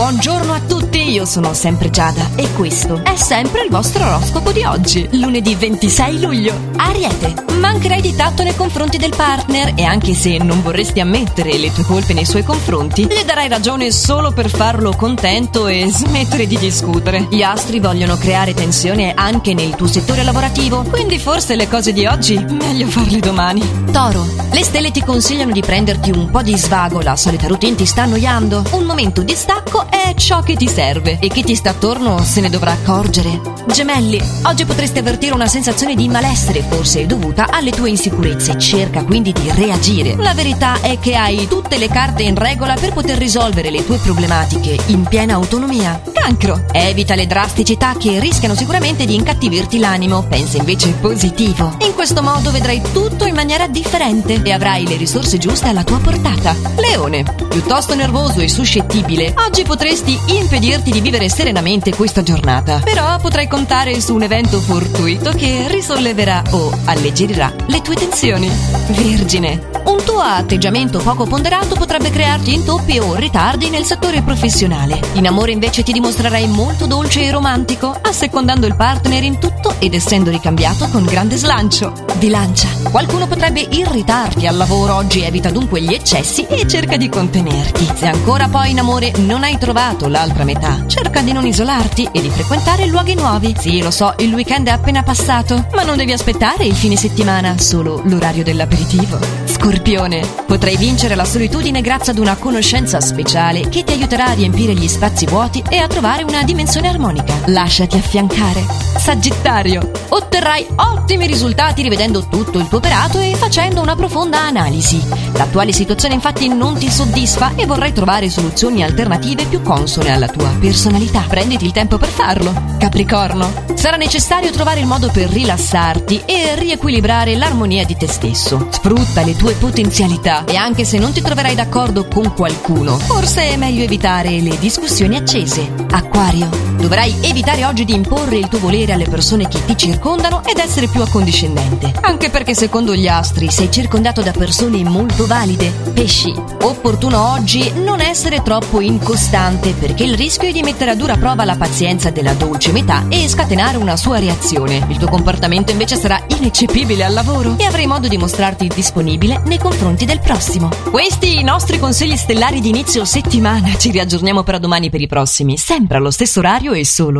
Buongiorno a tutti, io sono sempre Giada e questo è sempre il vostro oroscopo di oggi, lunedì 26 luglio. Ariete, mancherai di tatto nei confronti del partner e anche se non vorresti ammettere le tue colpe nei suoi confronti, le darai ragione solo per farlo contento e smettere di discutere. Gli astri vogliono creare tensione anche nel tuo settore lavorativo, quindi forse le cose di oggi meglio farle domani. Toro, le stelle ti consigliano di prenderti un po' di svago, la solita routine ti sta annoiando, un momento di stacco è ciò che ti serve e chi ti sta attorno se ne dovrà accorgere. Gemelli, oggi potresti avvertire una sensazione di malessere, forse dovuta alle tue insicurezze. Cerca quindi di reagire. La verità è che hai tutte le carte in regola per poter risolvere le tue problematiche in piena autonomia. Cancro, evita le drasticità che rischiano sicuramente di incattivirti l'animo. Pensa invece positivo. In questo modo vedrai tutto in maniera differente e avrai le risorse giuste alla tua portata. Leone, piuttosto nervoso e suscettibile, oggi potresti impedirti di vivere serenamente questa giornata, però potrai contare su un evento fortuito che risolleverà o alleggerirà le tue tensioni. Vergine, un tuo atteggiamento poco ponderato potrebbe crearti intoppi o ritardi nel settore professionale. In amore invece ti dimostrerai molto dolce e romantico, assecondando il partner in tutto ed essendo ricambiato con grande slancio. Bilancia, qualcuno potrebbe irritarti al lavoro oggi, evita dunque gli eccessi e cerca di contenerti. Se ancora poi in amore non hai trovato l'altra metà, cerca di non isolarti e di frequentare luoghi nuovi. Sì, lo so, il weekend è appena passato, ma non devi aspettare il fine settimana, solo l'orario dell'aperitivo. Scorpione, potrai vincere la solitudine grazie ad una conoscenza speciale che ti aiuterà a riempire gli spazi vuoti e a trovare una dimensione armonica. Lasciati affiancare. Sagittario, otterrai ottimi risultati rivedendo tutto il tuo operato e facendo una profonda analisi. L'attuale situazione infatti non ti soddisfa e vorrai trovare soluzioni alternative più consone alla tua personalità. Prenditi il tempo per farlo. Capricorno, sarà necessario trovare il modo per rilassarti e riequilibrare l'armonia di te stesso. Sfrutta le tue potenzialità e anche se non ti troverai d'accordo con qualcuno, forse è meglio evitare le discussioni accese. Acquario, dovrai evitare oggi di imporre il tuo volere alle persone che ti circondano ed essere più accondiscendente, anche perché secondo gli astri sei circondato da persone molto valide. Pesci, opportuno oggi non essere troppo incostante perché il rischio è di mettere a dura prova la pazienza della dolce metà e scatenare una sua reazione. Il tuo comportamento invece sarà ineccepibile al lavoro e avrai modo di mostrarti disponibile nei confronti del prossimo. Questi i nostri consigli stellari di inizio settimana. Ci riaggiorniamo però domani per i prossimi, sempre allo stesso orario e solo